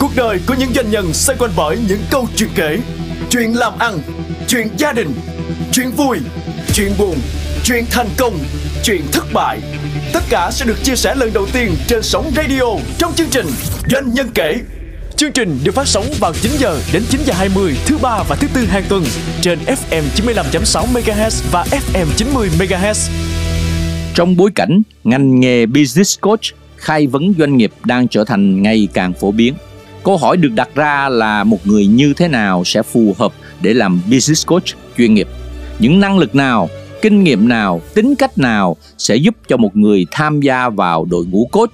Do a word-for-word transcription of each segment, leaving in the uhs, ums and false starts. Cuộc đời của những doanh nhân xoay quanh bởi những câu chuyện kể, chuyện làm ăn, chuyện gia đình, chuyện vui, chuyện buồn, chuyện thành công, chuyện thất bại. Tất cả sẽ được chia sẻ lần đầu tiên trên sóng radio trong chương trình Doanh nhân kể. Chương trình được phát sóng vào chín giờ đến chín giờ hai mươi thứ ba và thứ tư hàng tuần trên ép em chín mươi lăm phẩy sáu mê ga héc và ép em chín mươi mê ga héc. Trong bối cảnh ngành nghề business coach, khai vấn doanh nghiệp đang trở thành ngày càng phổ biến. Câu hỏi được đặt ra là một người như thế nào sẽ phù hợp để làm business coach chuyên nghiệp? Những năng lực nào, kinh nghiệm nào, tính cách nào sẽ giúp cho một người tham gia vào đội ngũ coach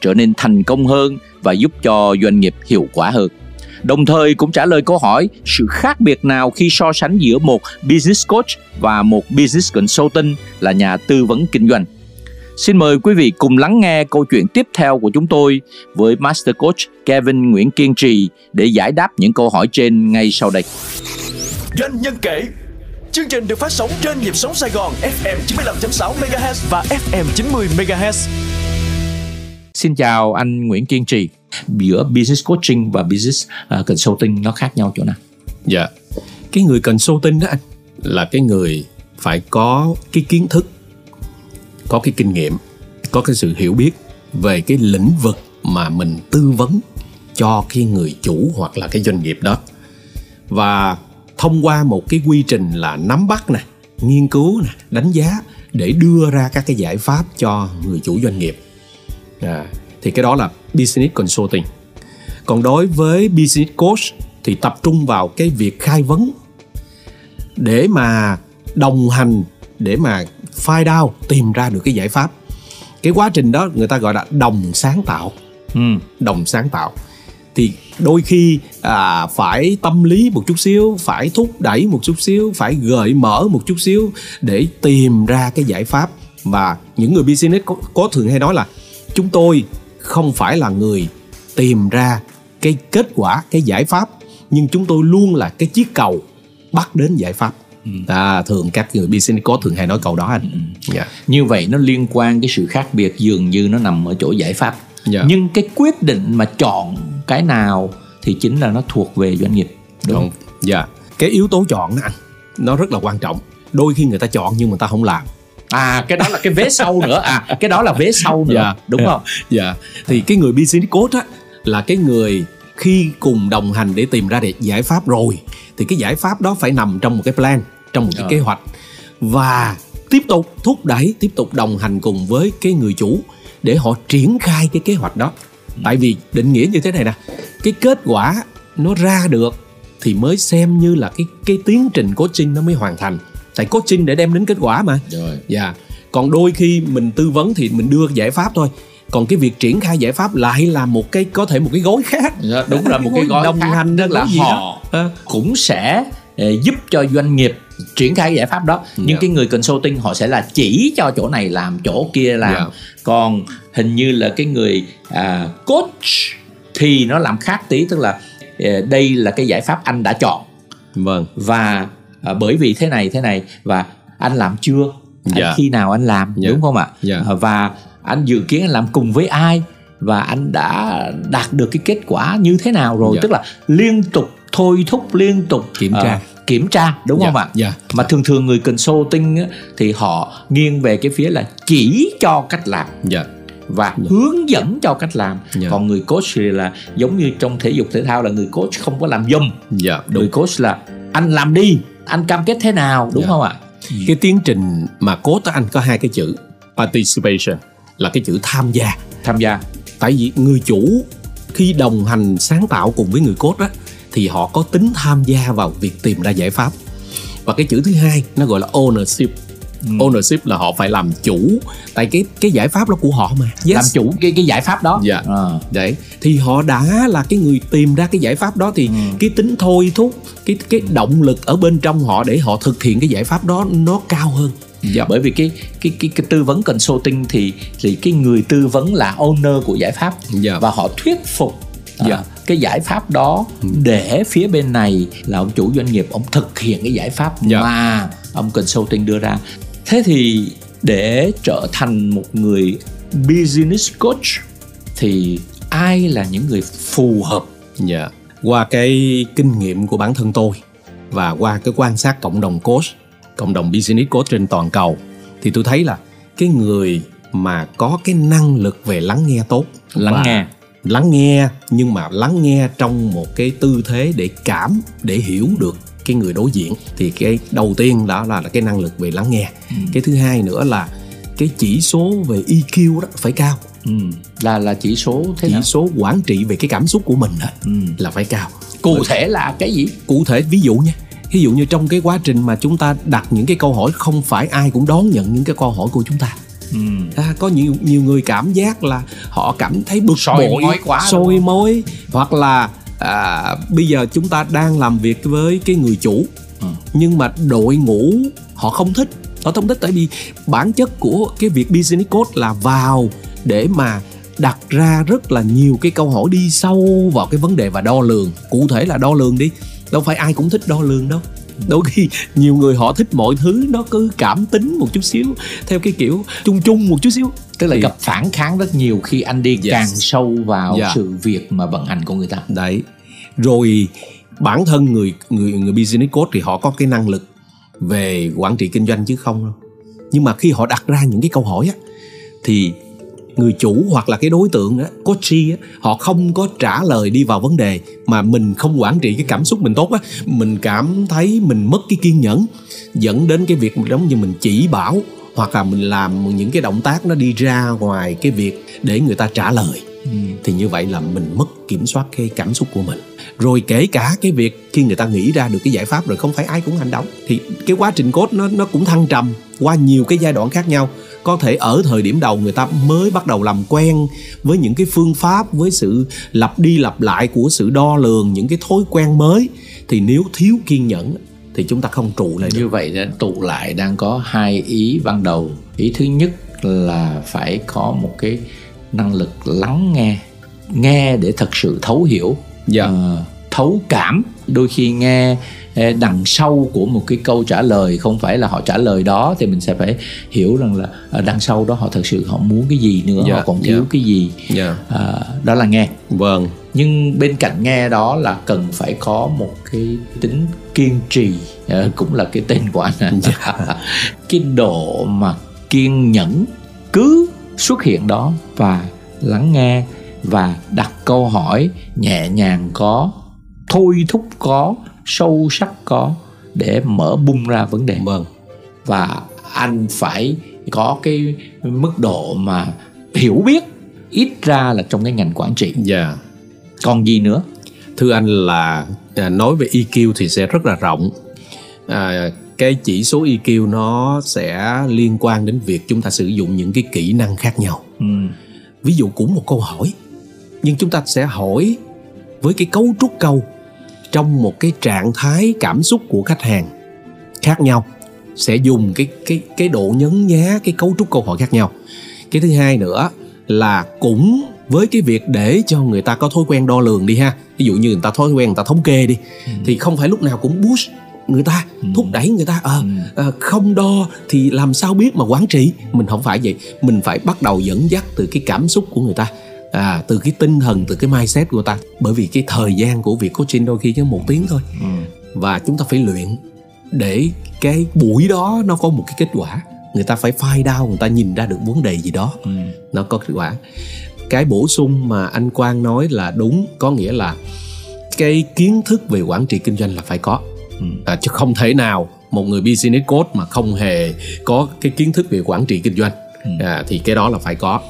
trở nên thành công hơn và giúp cho doanh nghiệp hiệu quả hơn? Đồng thời cũng trả lời câu hỏi sự khác biệt nào khi so sánh giữa một business coach và một business consultant là nhà tư vấn kinh doanh. Xin mời quý vị cùng lắng nghe câu chuyện tiếp theo của chúng tôi với Master Coach Kevin Nguyễn Kiên Trì để giải đáp những câu hỏi trên ngay sau đây. Doanh nhân kể. Chương trình được phát sóng trên nhịp sóng Sài Gòn ép em chín mươi lăm phẩy sáu mê ga héc và ép em chín mươi mê ga héc. Xin chào anh Nguyễn Kiên Trì. Giữa business coaching và business consulting nó khác nhau chỗ nào? Dạ, cái người consulting đó anh là cái người phải có cái kiến thức, có cái kinh nghiệm, có cái sự hiểu biết về cái lĩnh vực mà mình tư vấn cho cái người chủ hoặc là cái doanh nghiệp đó. Và thông qua một cái quy trình là nắm bắt nè, nghiên cứu nè, đánh giá để đưa ra các cái giải pháp cho người chủ doanh nghiệp. À, thì cái đó là business consulting. Còn đối với business coach thì tập trung vào cái việc khai vấn để mà đồng hành, để mà find out, tìm ra được cái giải pháp. Cái quá trình đó người ta gọi là đồng sáng tạo. ừ. Đồng sáng tạo thì đôi khi à, phải tâm lý một chút xíu, phải thúc đẩy một chút xíu, phải gợi mở một chút xíu để tìm ra cái giải pháp. Và những người business coach thường hay nói là chúng tôi không phải là người tìm ra cái kết quả, cái giải pháp, nhưng chúng tôi luôn là cái chiếc cầu bắt đến giải pháp. À, thường các người business coach thường hay nói câu đó anh. Yeah. Như vậy nó liên quan cái sự khác biệt dường như nó nằm ở chỗ giải pháp. Yeah. Nhưng cái quyết định mà chọn cái nào thì chính là nó thuộc về doanh nghiệp, đúng không? Dạ. Yeah. Cái yếu tố chọn đó anh, nó rất là quan trọng. Đôi khi người ta chọn nhưng người ta không làm. À, cái đó là cái vế sau nữa. À, cái đó là vế sau nữa. Yeah. Đúng yeah. không? Dạ. Yeah. Thì cái người business coach á là cái người khi cùng đồng hành để tìm ra giải pháp rồi, thì cái giải pháp đó phải nằm trong một cái plan, trong một cái kế hoạch, và tiếp tục thúc đẩy, tiếp tục đồng hành cùng với cái người chủ để họ triển khai cái kế hoạch đó. Tại vì định nghĩa như thế này nè, cái kết quả nó ra được thì mới xem như là cái, cái tiến trình coaching nó mới hoàn thành. Tại coaching để đem đến kết quả mà. Dạ. Yeah. Còn đôi khi mình tư vấn thì mình đưa giải pháp thôi, còn cái việc triển khai giải pháp lại là một cái, có thể một cái gối khác. Dạ, đúng là một cái gối đồng khác, hành rất là họ đó. Cũng sẽ giúp cho doanh nghiệp triển khai giải pháp đó, nhưng yeah. cái người consulting họ sẽ là chỉ cho chỗ này làm, chỗ kia làm. Yeah. Còn hình như là cái người à, coach thì nó làm khác tí, tức là đây là cái giải pháp anh đã chọn. Vâng. Và à, bởi vì thế này thế này và anh làm chưa, anh yeah. khi nào anh làm, yeah. đúng không ạ? Yeah. Và anh dự kiến anh làm cùng với ai, và anh đã đạt được cái kết quả như thế nào rồi. Dạ. Tức là liên tục thôi thúc, liên tục kiểm tra, uh, kiểm tra đúng dạ. không ạ? Dạ. Mà thường thường người consulting á, thì họ nghiêng về cái phía là chỉ cho cách làm dạ. và dạ. hướng dẫn cho cách làm. Dạ. Còn người coach thì là giống như trong thể dục thể thao là người coach không có làm giùm. Dạ. Người coach là anh làm đi, anh cam kết thế nào, đúng dạ. không ạ? Ừ. Cái tiến trình mà coach anh có hai cái chữ participation, là cái chữ tham gia. Tham gia. Tại vì người chủ khi đồng hành sáng tạo cùng với người coach đó, thì họ có tính tham gia vào việc tìm ra giải pháp. Và cái chữ thứ hai nó gọi là ownership. ừ. Ownership là họ phải làm chủ, tại cái, cái giải pháp đó của họ mà. Yes. Làm chủ cái, cái giải pháp đó. Dạ. à. Đấy. Thì họ đã là cái người tìm ra cái giải pháp đó. Thì ừ. cái tính thôi thúc, cái, cái động lực ở bên trong họ để họ thực hiện cái giải pháp đó nó cao hơn. Dạ. Bởi vì cái, cái cái cái tư vấn consulting thì thì cái người tư vấn là owner của giải pháp. Dạ. Và họ thuyết phục dạ. à, cái giải pháp đó để phía bên này là ông chủ doanh nghiệp ông thực hiện cái giải pháp dạ. mà ông consulting đưa ra. Thế thì để trở thành một người business coach thì ai là những người phù hợp Dạ. Qua cái kinh nghiệm của bản thân tôi và qua cái quan sát cộng đồng coach, cộng đồng business coach trên toàn cầu, thì tôi thấy là cái người mà có cái năng lực về lắng nghe tốt, lắng nghe lắng nghe nhưng mà lắng nghe trong một cái tư thế để cảm, để hiểu được cái người đối diện, thì cái đầu tiên đó là, là cái năng lực về lắng nghe. Ừ. Cái thứ hai nữa là cái chỉ số về i kiu đó phải cao. Ừ. Là là chỉ số thế chỉ nào? Số quản trị về cái cảm xúc của mình đó, ừ. là phải cao. Cụ thể là cái gì? Cụ thể ví dụ nha, ví dụ như trong cái quá trình mà chúng ta đặt những cái câu hỏi, không phải ai cũng đón nhận những cái câu hỏi của chúng ta. Ừ. À, có nhiều nhiều người cảm giác là họ cảm thấy bực bội, sôi mối, hoặc là à, bây giờ chúng ta đang làm việc với cái người chủ, ừ. nhưng mà đội ngũ họ không thích, họ không thích tại vì bản chất của cái việc business coach là vào để mà đặt ra rất là nhiều cái câu hỏi đi sâu vào cái vấn đề và đo lường. Cụ thể là đo lường đi, đâu phải ai cũng thích đo lường đâu. Đôi khi nhiều người họ thích mọi thứ nó cứ cảm tính một chút xíu, theo cái kiểu chung chung một chút xíu. Tức là gặp phản kháng rất nhiều khi anh đi yes. càng sâu vào yeah. sự việc mà vận hành của người ta. Đấy. Rồi bản thân người, người, người business coach thì họ có cái năng lực về quản trị kinh doanh chứ không đâu. Nhưng mà khi họ đặt ra những cái câu hỏi á, thì người chủ hoặc là cái đối tượng á, coachee á, họ không có trả lời đi vào vấn đề, mà mình không quản trị cái cảm xúc mình tốt á, mình cảm thấy mình mất cái kiên nhẫn, dẫn đến cái việc giống như mình chỉ bảo hoặc là mình làm những cái động tác nó đi ra ngoài cái việc để người ta trả lời. Ừ. Thì như vậy là mình mất kiểm soát cái cảm xúc của mình. Rồi kể cả cái việc khi người ta nghĩ ra được cái giải pháp rồi, không phải ai cũng hành động. Thì cái quá trình coach nó, nó cũng thăng trầm qua nhiều cái giai đoạn khác nhau. Có thể ở thời điểm đầu người ta mới bắt đầu làm quen với những cái phương pháp, với sự lặp đi lặp lại của sự đo lường, những cái thói quen mới. Thì nếu thiếu kiên nhẫn thì chúng ta không trụ lại được. Như vậy trụ lại đang có hai ý ban đầu. Ý thứ nhất là phải có một cái năng lực lắng nghe, nghe để thật sự thấu hiểu, dạ. uh, thấu cảm. Đôi khi nghe đằng sau của một cái câu trả lời, không phải là họ trả lời đó, thì mình sẽ phải hiểu rằng là đằng sau đó họ thật sự họ muốn cái gì nữa, dạ, họ còn thiếu dạ. cái gì. Dạ. À, đó là nghe. Vâng. Nhưng bên cạnh nghe đó là cần phải có một cái tính kiên trì, à, cũng là cái tên của anh. Dạ. Cái độ mà kiên nhẫn cứ xuất hiện đó, và lắng nghe và đặt câu hỏi nhẹ nhàng có, thôi thúc có, sâu sắc có, để mở bung ra vấn đề. Vâng. Và anh phải có cái mức độ mà hiểu biết, ít ra là trong cái ngành quản trị. Dạ. Còn gì nữa? Thưa anh là nói về i kiu thì sẽ rất là rộng. À, cái chỉ số i kiu nó sẽ liên quan đến việc chúng ta sử dụng những cái kỹ năng khác nhau. Ừ. Ví dụ cũng một câu hỏi, nhưng chúng ta sẽ hỏi với cái cấu trúc câu trong một cái trạng thái cảm xúc của khách hàng khác nhau, sẽ dùng cái cái cái độ nhấn nhá, cái cấu trúc câu hỏi khác nhau. Cái thứ hai nữa là cũng với cái việc để cho người ta có thói quen đo lường đi ha, ví dụ như người ta thói quen người ta thống kê đi, ừ. thì không phải lúc nào cũng push người ta, ừ. thúc đẩy người ta, à, ừ. à, không đo thì làm sao biết mà quản trị. Mình không phải vậy, mình phải bắt đầu dẫn dắt từ cái cảm xúc của người ta. À, từ cái tinh thần, từ cái mindset của ta. Bởi vì cái thời gian của việc coaching đôi khi chỉ một tiếng thôi, ừ. và chúng ta phải luyện để cái buổi đó nó có một cái kết quả. Người ta phải find out, người ta nhìn ra được vấn đề gì đó, ừ. nó có kết quả. Cái bổ sung mà anh Quang nói là đúng, có nghĩa là cái kiến thức về quản trị kinh doanh là phải có, ừ. à, chứ không thể nào một người business coach mà không hề có cái kiến thức về quản trị kinh doanh, ừ. à, thì cái đó là phải có.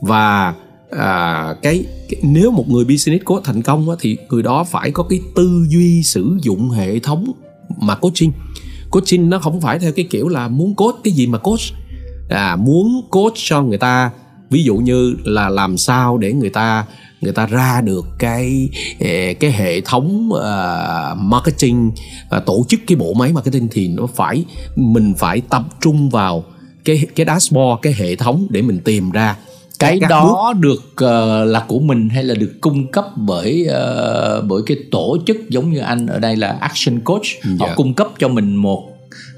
Và À, cái, cái nếu một người business coach thành công á, thì người đó phải có cái tư duy sử dụng hệ thống mà coaching. Coaching nó không phải theo cái kiểu là muốn coach cái gì mà coach, à, muốn coach cho người ta, ví dụ như là làm sao để người ta người ta ra được cái cái hệ thống uh, marketing, uh, tổ chức cái bộ máy marketing, thì nó phải mình phải tập trung vào cái cái dashboard, cái hệ thống để mình tìm ra cái đó bước. Được uh, là của mình hay là được cung cấp bởi uh, bởi cái tổ chức, giống như anh ở đây là ActionCOACH, yeah. họ cung cấp cho mình một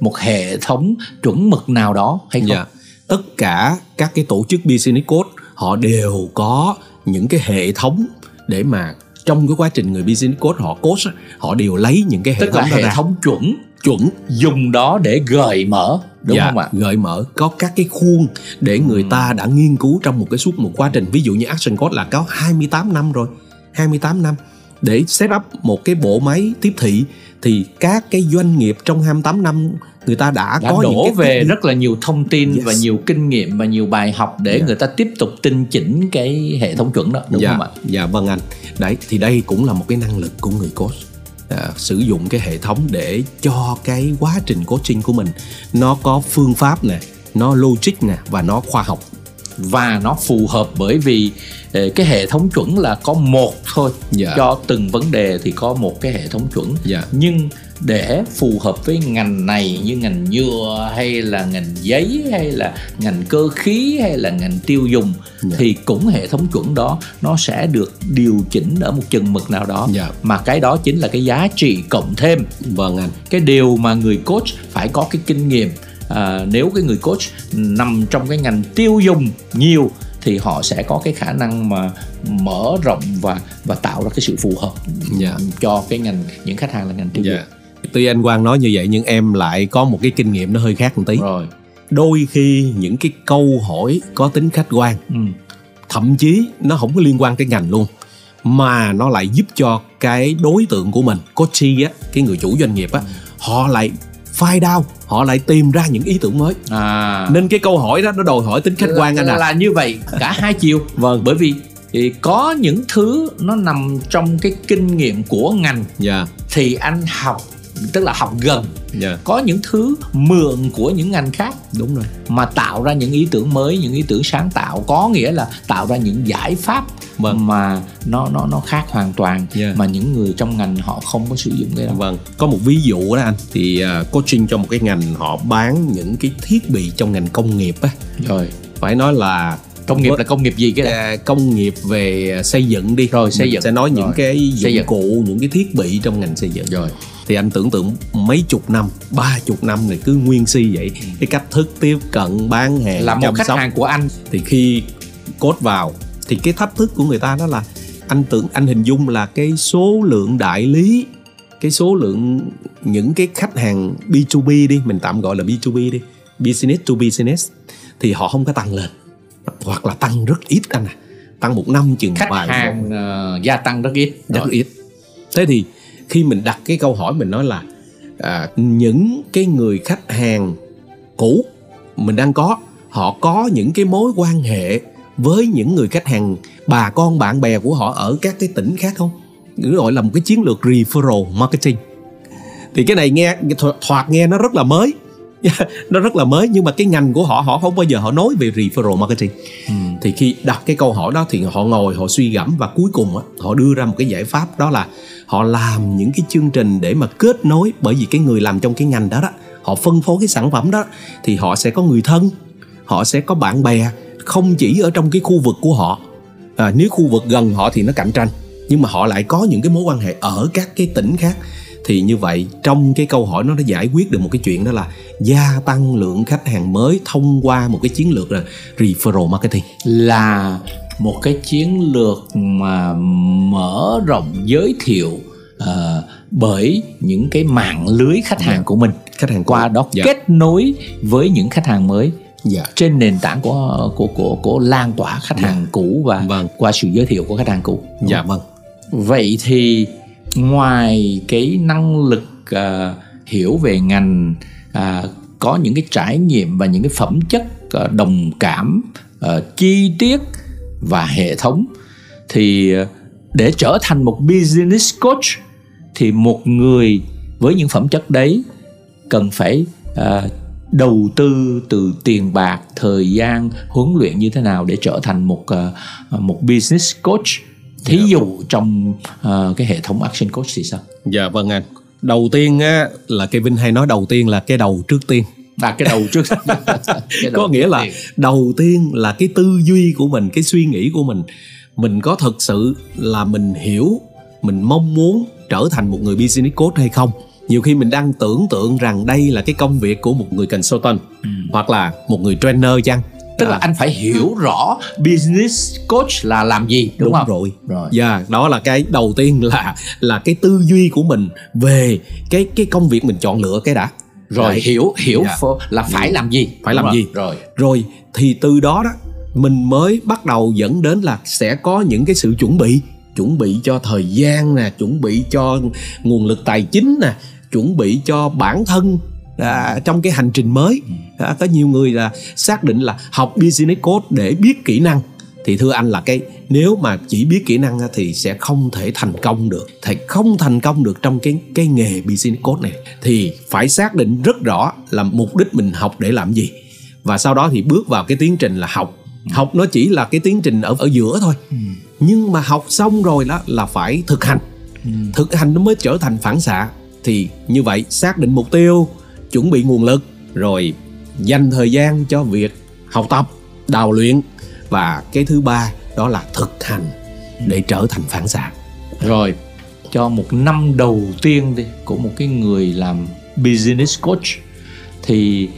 một hệ thống chuẩn mực nào đó hay không? Yeah. Tất cả các cái tổ chức business coach họ đều có những cái hệ thống để mà trong cái quá trình người business coach họ coach, họ đều lấy những cái hệ Tức thống là hệ ra. thống chuẩn chuẩn dùng đó để gợi mở, đúng dạ, không ạ? Gợi mở có các cái khuôn để người ừ. ta đã nghiên cứu trong một cái suốt một quá trình. Ví dụ như ActionCOACH là có hai mươi tám năm rồi, hai mươi tám năm để set up một cái bộ máy tiếp thị, thì các cái doanh nghiệp trong hai mươi tám năm người ta đã, đã có đổ những cái về rất là nhiều thông tin yes. và nhiều kinh nghiệm và nhiều bài học để yeah. người ta tiếp tục tinh chỉnh cái hệ thống chuẩn đó, đúng yeah. không ạ? Dạ yeah, vâng anh. Đấy thì đây cũng là một cái năng lực của người coach. À, sử dụng cái hệ thống để cho cái quá trình coaching của mình nó có phương pháp nè, nó logic nè và nó khoa học. Và nó phù hợp bởi vì cái hệ thống chuẩn là có một thôi dạ. Cho từng vấn đề thì có một cái hệ thống chuẩn dạ. Nhưng để phù hợp với ngành này như ngành nhựa hay là ngành giấy hay là ngành cơ khí hay là ngành tiêu dùng dạ. thì cũng hệ thống chuẩn đó nó sẽ được điều chỉnh ở một chừng mực nào đó dạ. Mà cái đó chính là cái giá trị cộng thêm. Vâng anh. Cái điều mà người coach phải có cái kinh nghiệm. À, nếu cái người coach nằm trong cái ngành tiêu dùng nhiều thì họ sẽ có cái khả năng mà mở rộng và và tạo ra cái sự phù hợp yeah. cho cái ngành những khách hàng là ngành tiêu yeah. dùng. Tuy anh Quang nói như vậy nhưng em lại có một cái kinh nghiệm nó hơi khác một tí. Rồi. Đôi khi những cái câu hỏi có tính khách quan, ừ. thậm chí nó không có liên quan tới ngành luôn, mà nó lại giúp cho cái đối tượng của mình, coachee á, cái người chủ doanh nghiệp á, ừ. họ lại find out, họ lại tìm ra những ý tưởng mới à. Nên cái câu hỏi đó nó đòi hỏi tính khách quan anh ạ. Là như vậy cả hai chiều. Vâng. Bởi vì thì có những thứ nó nằm trong cái kinh nghiệm của ngành yeah. thì anh học, tức là học gần yeah. Có những thứ mượn của những ngành khác. Đúng rồi. Mà tạo ra những ý tưởng mới, những ý tưởng sáng tạo, có nghĩa là tạo ra những giải pháp vâng. mà nó nó nó khác hoàn toàn yeah. mà những người trong ngành họ không có sử dụng cái đó. Vâng. Có một ví dụ đó anh, thì uh, coaching cho một cái ngành họ bán những cái thiết bị trong ngành công nghiệp á. Rồi. Phải nói là công nghiệp là công nghiệp gì cái này? Công nghiệp về xây dựng đi. Rồi xây dựng. Sẽ nói những rồi. cái dụng cụ, những cái thiết bị trong ngành xây dựng. Rồi. Thì anh tưởng tượng mấy chục năm, ba chục năm này cứ nguyên si vậy. Cái cách thức tiếp cận, bán hàng, là một khách sóc. hàng của anh. Thì khi coach vào thì cái thách thức của người ta đó là anh tưởng, anh hình dung là cái số lượng đại lý, cái số lượng những cái khách hàng bê hai bê đi, mình tạm gọi là bê hai bê đi, business to business, thì họ không có tăng lên. Hoặc là tăng rất ít anh à. Tăng một năm chừng Khách vài hàng uh, gia tăng rất ít. Rất Rồi. ít. Thế thì khi mình đặt cái câu hỏi, mình nói là à, những cái người khách hàng cũ mình đang có, họ có những cái mối quan hệ với những người khách hàng bà con bạn bè của họ ở các cái tỉnh khác không? Gọi là một cái chiến lược referral marketing. Thì cái này nghe thoạt nghe nó rất là mới. Nó rất là mới, nhưng mà cái ngành của họ, họ không bao giờ họ nói về referral marketing. ừ. Thì khi đặt cái câu hỏi đó thì họ ngồi, họ suy gẫm, và cuối cùng á, họ đưa ra một cái giải pháp, đó là họ làm những cái chương trình để mà kết nối. Bởi vì cái người làm trong cái ngành đó đó, họ phân phối cái sản phẩm đó, thì họ sẽ có người thân, họ sẽ có bạn bè, không chỉ ở trong cái khu vực của họ. à, Nếu khu vực gần họ thì nó cạnh tranh, nhưng mà họ lại có những cái mối quan hệ ở các cái tỉnh khác. Thì như vậy, trong cái câu hỏi nó đã giải quyết được một cái chuyện, đó là gia tăng lượng khách hàng mới thông qua một cái chiến lược là referral marketing. Là một cái chiến lược mà mở rộng, giới thiệu uh, bởi những cái mạng lưới khách hàng dạ. của mình. Khách hàng qua đó dạ. kết nối với những khách hàng mới. Dạ. Trên nền tảng của, của, của, của lan tỏa khách dạ. hàng cũ và vâng. qua sự giới thiệu của khách hàng cũ. Dạ vâng. Vậy thì ngoài cái năng lực uh, hiểu về ngành, uh, có những cái trải nghiệm và những cái phẩm chất uh, đồng cảm, uh, chi tiết và hệ thống, thì uh, để trở thành một business coach thì một người với những phẩm chất đấy cần phải uh, đầu tư từ tiền bạc, thời gian, huấn luyện như thế nào để trở thành một, uh, một business coach? Thí dụ trong uh, cái hệ thống ActionCOACH thì sao? Dạ vâng anh. Đầu tiên á, là Kevin hay nói đầu tiên là cái đầu trước tiên. À cái đầu trước tiên. Đầu Có nghĩa là đầu tiên là cái tư duy của mình, cái suy nghĩ của mình. Mình có thật sự là mình hiểu, mình mong muốn trở thành một người business coach hay không? Nhiều khi mình đang tưởng tượng rằng đây là cái công việc của một người consultant, ừ. hoặc là một người trainer chăng? tức à. là anh phải hiểu rõ business coach là làm gì, đúng, đúng không? Rồi. Rồi. Yeah, đó là cái đầu tiên là là cái tư duy của mình về cái cái công việc mình chọn lựa cái đã. Rồi Đấy. hiểu hiểu yeah. là phải làm gì, phải đúng làm rồi. gì. Rồi. Rồi thì từ đó đó mình mới bắt đầu dẫn đến là sẽ có những cái sự chuẩn bị, chuẩn bị cho thời gian nè, chuẩn bị cho nguồn lực tài chính nè, chuẩn bị cho bản thân à, trong cái hành trình mới. À, có nhiều người là xác định là học business coach để biết kỹ năng, thì thưa anh là cái nếu mà chỉ biết kỹ năng thì sẽ không thể thành công được, thì không thành công được trong cái cái nghề business coach này, thì phải xác định rất rõ là mục đích mình học để làm gì, và sau đó thì bước vào cái tiến trình là học. Học nó chỉ là cái tiến trình ở ở giữa thôi, ừ. nhưng mà học xong rồi đó là phải thực hành, ừ. thực hành nó mới trở thành phản xạ. Thì như vậy xác định mục tiêu, chuẩn bị nguồn lực, rồi dành thời gian cho việc học tập, đào luyện, và cái thứ ba đó là thực hành để trở thành phản xạ. Rồi cho một năm đầu tiên đi của một cái người làm business coach, thì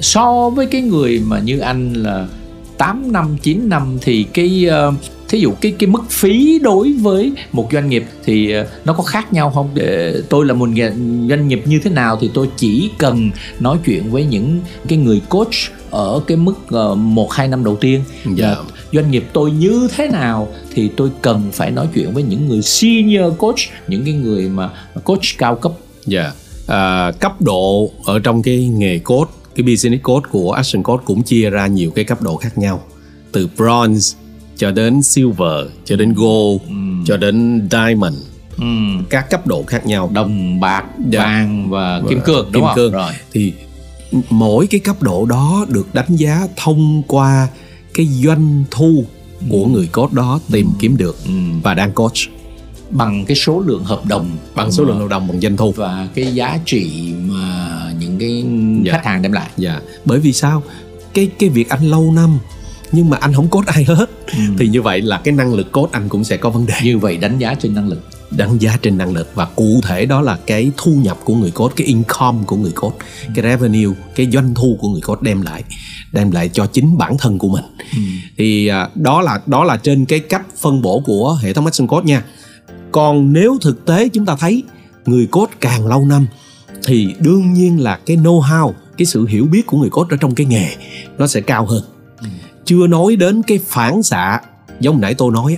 so với cái người mà như anh là tám năm, chín năm thì cái uh, thí dụ cái cái mức phí đối với một doanh nghiệp thì uh, nó có khác nhau không? Để tôi là một doanh nghiệp như thế nào thì tôi chỉ cần nói chuyện với những cái người coach ở cái mức một hai năm đầu tiên. Dạ. uh, Doanh nghiệp tôi như thế nào thì tôi cần phải nói chuyện với những người senior coach, những cái người mà coach cao cấp. Dạ. uh, Cấp độ ở trong cái nghề coach, cái business coach của Action Coach cũng chia ra nhiều cái cấp độ khác nhau, từ bronze cho đến silver, cho đến gold, ừ. cho đến diamond, ừ. các cấp độ khác nhau, đồng bạc, vàng và, và kim cương, đúng kim không? Cương. Rồi. Thì mỗi cái cấp độ đó được đánh giá thông qua cái doanh thu của người coach đó tìm ừ. kiếm được ừ. và đang coach, bằng cái số lượng hợp đồng, bằng số lượng hợp đồng, bằng doanh thu và cái giá trị mà những cái dạ. khách hàng đem lại. Dạ. Bởi vì sao? Cái cái việc anh lâu năm nhưng mà anh không coach ai hết, ừ. thì như vậy là cái năng lực coach anh cũng sẽ có vấn đề. Như vậy đánh giá trên năng lực, đánh giá trên năng lực, và cụ thể đó là cái thu nhập của người coach, cái income của người coach, ừ. cái revenue, cái doanh thu của người coach đem lại, đem lại cho chính bản thân của mình. Ừ. Thì đó là đó là trên cái cách phân bổ của hệ thống Action Coach nha. Còn nếu thực tế chúng ta thấy người coach càng lâu năm thì đương nhiên là cái know-how, cái sự hiểu biết của người coach ở trong cái nghề nó sẽ cao hơn. Chưa nói đến cái phản xạ, giống nãy tôi nói,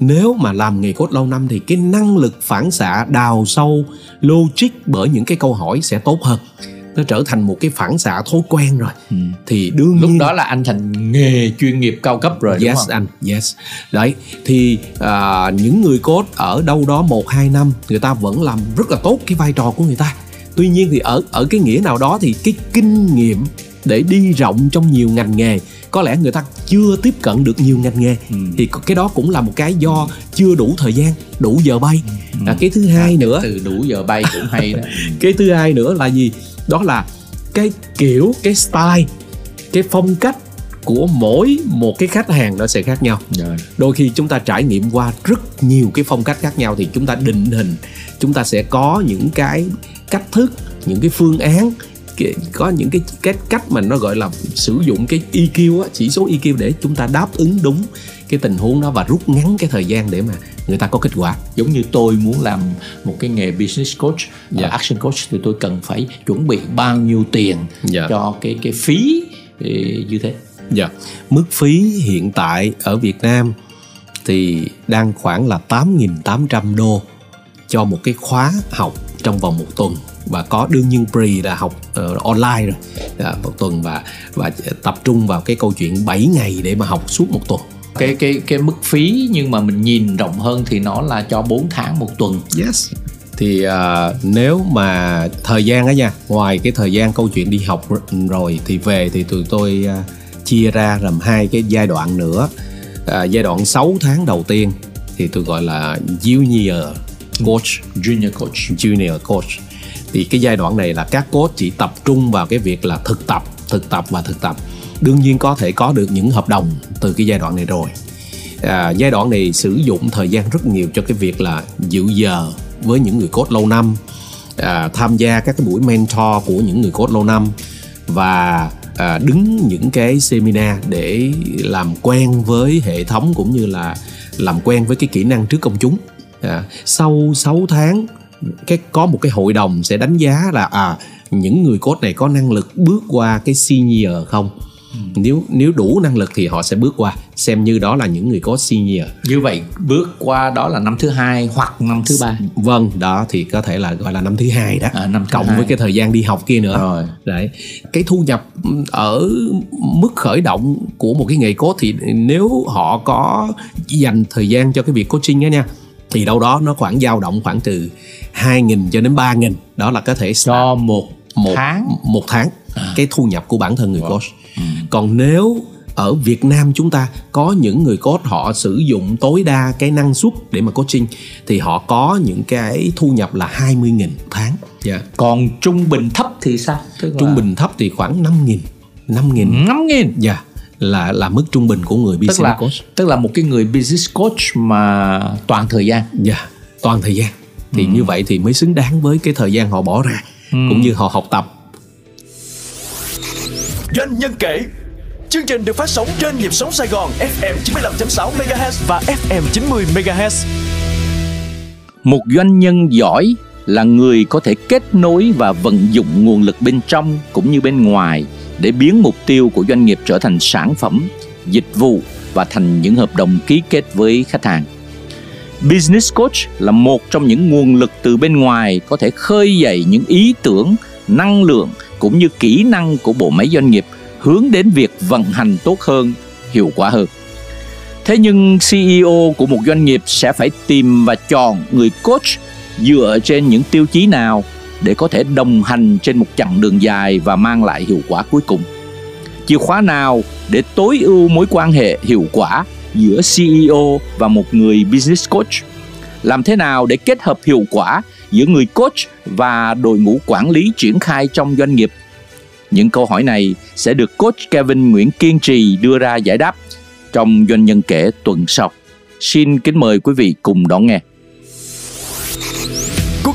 nếu mà làm nghề coach lâu năm thì cái năng lực phản xạ, đào sâu logic bởi những cái câu hỏi sẽ tốt hơn. Nó trở thành một cái phản xạ thói quen rồi, ừ. thì đương lúc nhiên... đó là anh thành nghề chuyên nghiệp cao cấp rồi, yes, đúng không? Yes anh, yes. Đấy, thì à, những người coach ở đâu đó một hai năm người ta vẫn làm rất là tốt cái vai trò của người ta. Tuy nhiên thì ở, ở cái nghĩa nào đó thì cái kinh nghiệm để đi rộng trong nhiều ngành nghề có lẽ người ta chưa tiếp cận được nhiều ngành nghề, ừ. thì cái đó cũng là một cái do chưa đủ thời gian, đủ giờ bay. ừ. à, Cái thứ hai à, nữa từ đủ giờ bay cũng hay đó. Cái thứ hai nữa là gì? Đó là cái kiểu, cái style, cái phong cách của mỗi một cái khách hàng nó sẽ khác nhau. Rồi. Đôi khi chúng ta trải nghiệm qua rất nhiều cái phong cách khác nhau thì chúng ta định hình, chúng ta sẽ có những cái cách thức, những cái phương án, có những cái, cái cách mà nó gọi là sử dụng cái i kiu á, chỉ số i kiu để chúng ta đáp ứng đúng cái tình huống đó và rút ngắn cái thời gian để mà người ta có kết quả. Giống như tôi muốn làm một cái nghề business coach, dạ. action coach thì tôi cần phải chuẩn bị bao nhiêu tiền dạ. cho cái cái phí như thế. Dạ. Mức phí hiện tại ở Việt Nam thì đang khoảng là tám nghìn tám trăm đô cho một cái khóa học trong vòng một tuần, và có đương nhiên pre là học uh, online rồi à, một tuần và và tập trung vào cái câu chuyện bảy ngày để mà học suốt một tuần. Cái cái cái mức phí nhưng mà mình nhìn rộng hơn thì nó là cho bốn tháng một tuần. Yes. Thì uh, nếu mà thời gian đó nha, ngoài cái thời gian câu chuyện đi học rồi thì về thì tụi tôi uh, chia ra làm hai cái giai đoạn nữa. Uh, giai đoạn sáu tháng đầu tiên thì tôi gọi là junior coach, junior coach, junior coach. Thì cái giai đoạn này là các coach chỉ tập trung vào cái việc là thực tập, thực tập và thực tập. Đương nhiên có thể có được những hợp đồng từ cái giai đoạn này rồi. à, Giai đoạn này sử dụng thời gian rất nhiều cho cái việc là dự giờ với những người coach lâu năm, à, tham gia các cái buổi mentor của những người coach lâu năm, và à, đứng những cái seminar để làm quen với hệ thống cũng như là làm quen với cái kỹ năng trước công chúng. À, sau sáu tháng cái, có một cái hội đồng sẽ đánh giá là à, những người coach này có năng lực bước qua cái senior không. Ừ. Nếu nếu đủ năng lực thì họ sẽ bước qua, xem như đó là những người coach senior. Như vậy bước qua đó là năm thứ hai hoặc năm thứ ba. Vâng, đó thì có thể là gọi là năm thứ hai đó. À, năm cộng hai. Với cái thời gian đi học kia nữa. Rồi. Đấy. Cái thu nhập ở mức khởi động của một cái nghề coach thì nếu họ có dành thời gian cho cái việc coaching đó nha, thì đâu đó nó khoảng dao động khoảng từ hai nghìn cho đến ba nghìn. Đó là có thể cho một một tháng, một tháng à. Cái thu nhập của bản thân người wow. coach. Ừ. Còn nếu ở Việt Nam chúng ta có những người coach họ sử dụng tối đa cái năng suất để mà coaching thì họ có những cái thu nhập là hai mươi nghìn tháng. Yeah. Còn trung bình thấp thì sao? Tức là... Trung bình thấp thì khoảng năm nghìn. năm nghìn. Dạ. Yeah. Là là mức trung bình của người business tức là, coach. Tức là một cái người business coach mà toàn thời gian. Dạ. Yeah. Toàn thời gian. Thì ừ. như vậy thì mới xứng đáng với cái thời gian họ bỏ ra ừ. cũng như họ học tập. Doanh nhân kể. Chương trình được phát sóng trên nhịp sóng Sài Gòn ép em chín mươi lăm phẩy sáu mê ga héc và ép em chín mươi mê ga héc. Một doanh nhân giỏi là người có thể kết nối và vận dụng nguồn lực bên trong cũng như bên ngoài để biến mục tiêu của doanh nghiệp trở thành sản phẩm, dịch vụ và thành những hợp đồng ký kết với khách hàng. Business Coach là một trong những nguồn lực từ bên ngoài có thể khơi dậy những ý tưởng, năng lượng cũng như kỹ năng của bộ máy doanh nghiệp hướng đến việc vận hành tốt hơn, hiệu quả hơn. Thế nhưng xê e ô của một doanh nghiệp sẽ phải tìm và chọn người coach dựa trên những tiêu chí nào để có thể đồng hành trên một chặng đường dài và mang lại hiệu quả cuối cùng? Chìa khóa nào để tối ưu mối quan hệ hiệu quả giữa xê e ô và một người business coach? Làm thế nào để kết hợp hiệu quả giữa người coach và đội ngũ quản lý triển khai trong doanh nghiệp? Những câu hỏi này sẽ được coach Kevin Nguyễn Kiên Trì đưa ra giải đáp trong Doanh nhân kể tuần sau. Xin kính mời quý vị cùng đón nghe. Cuộc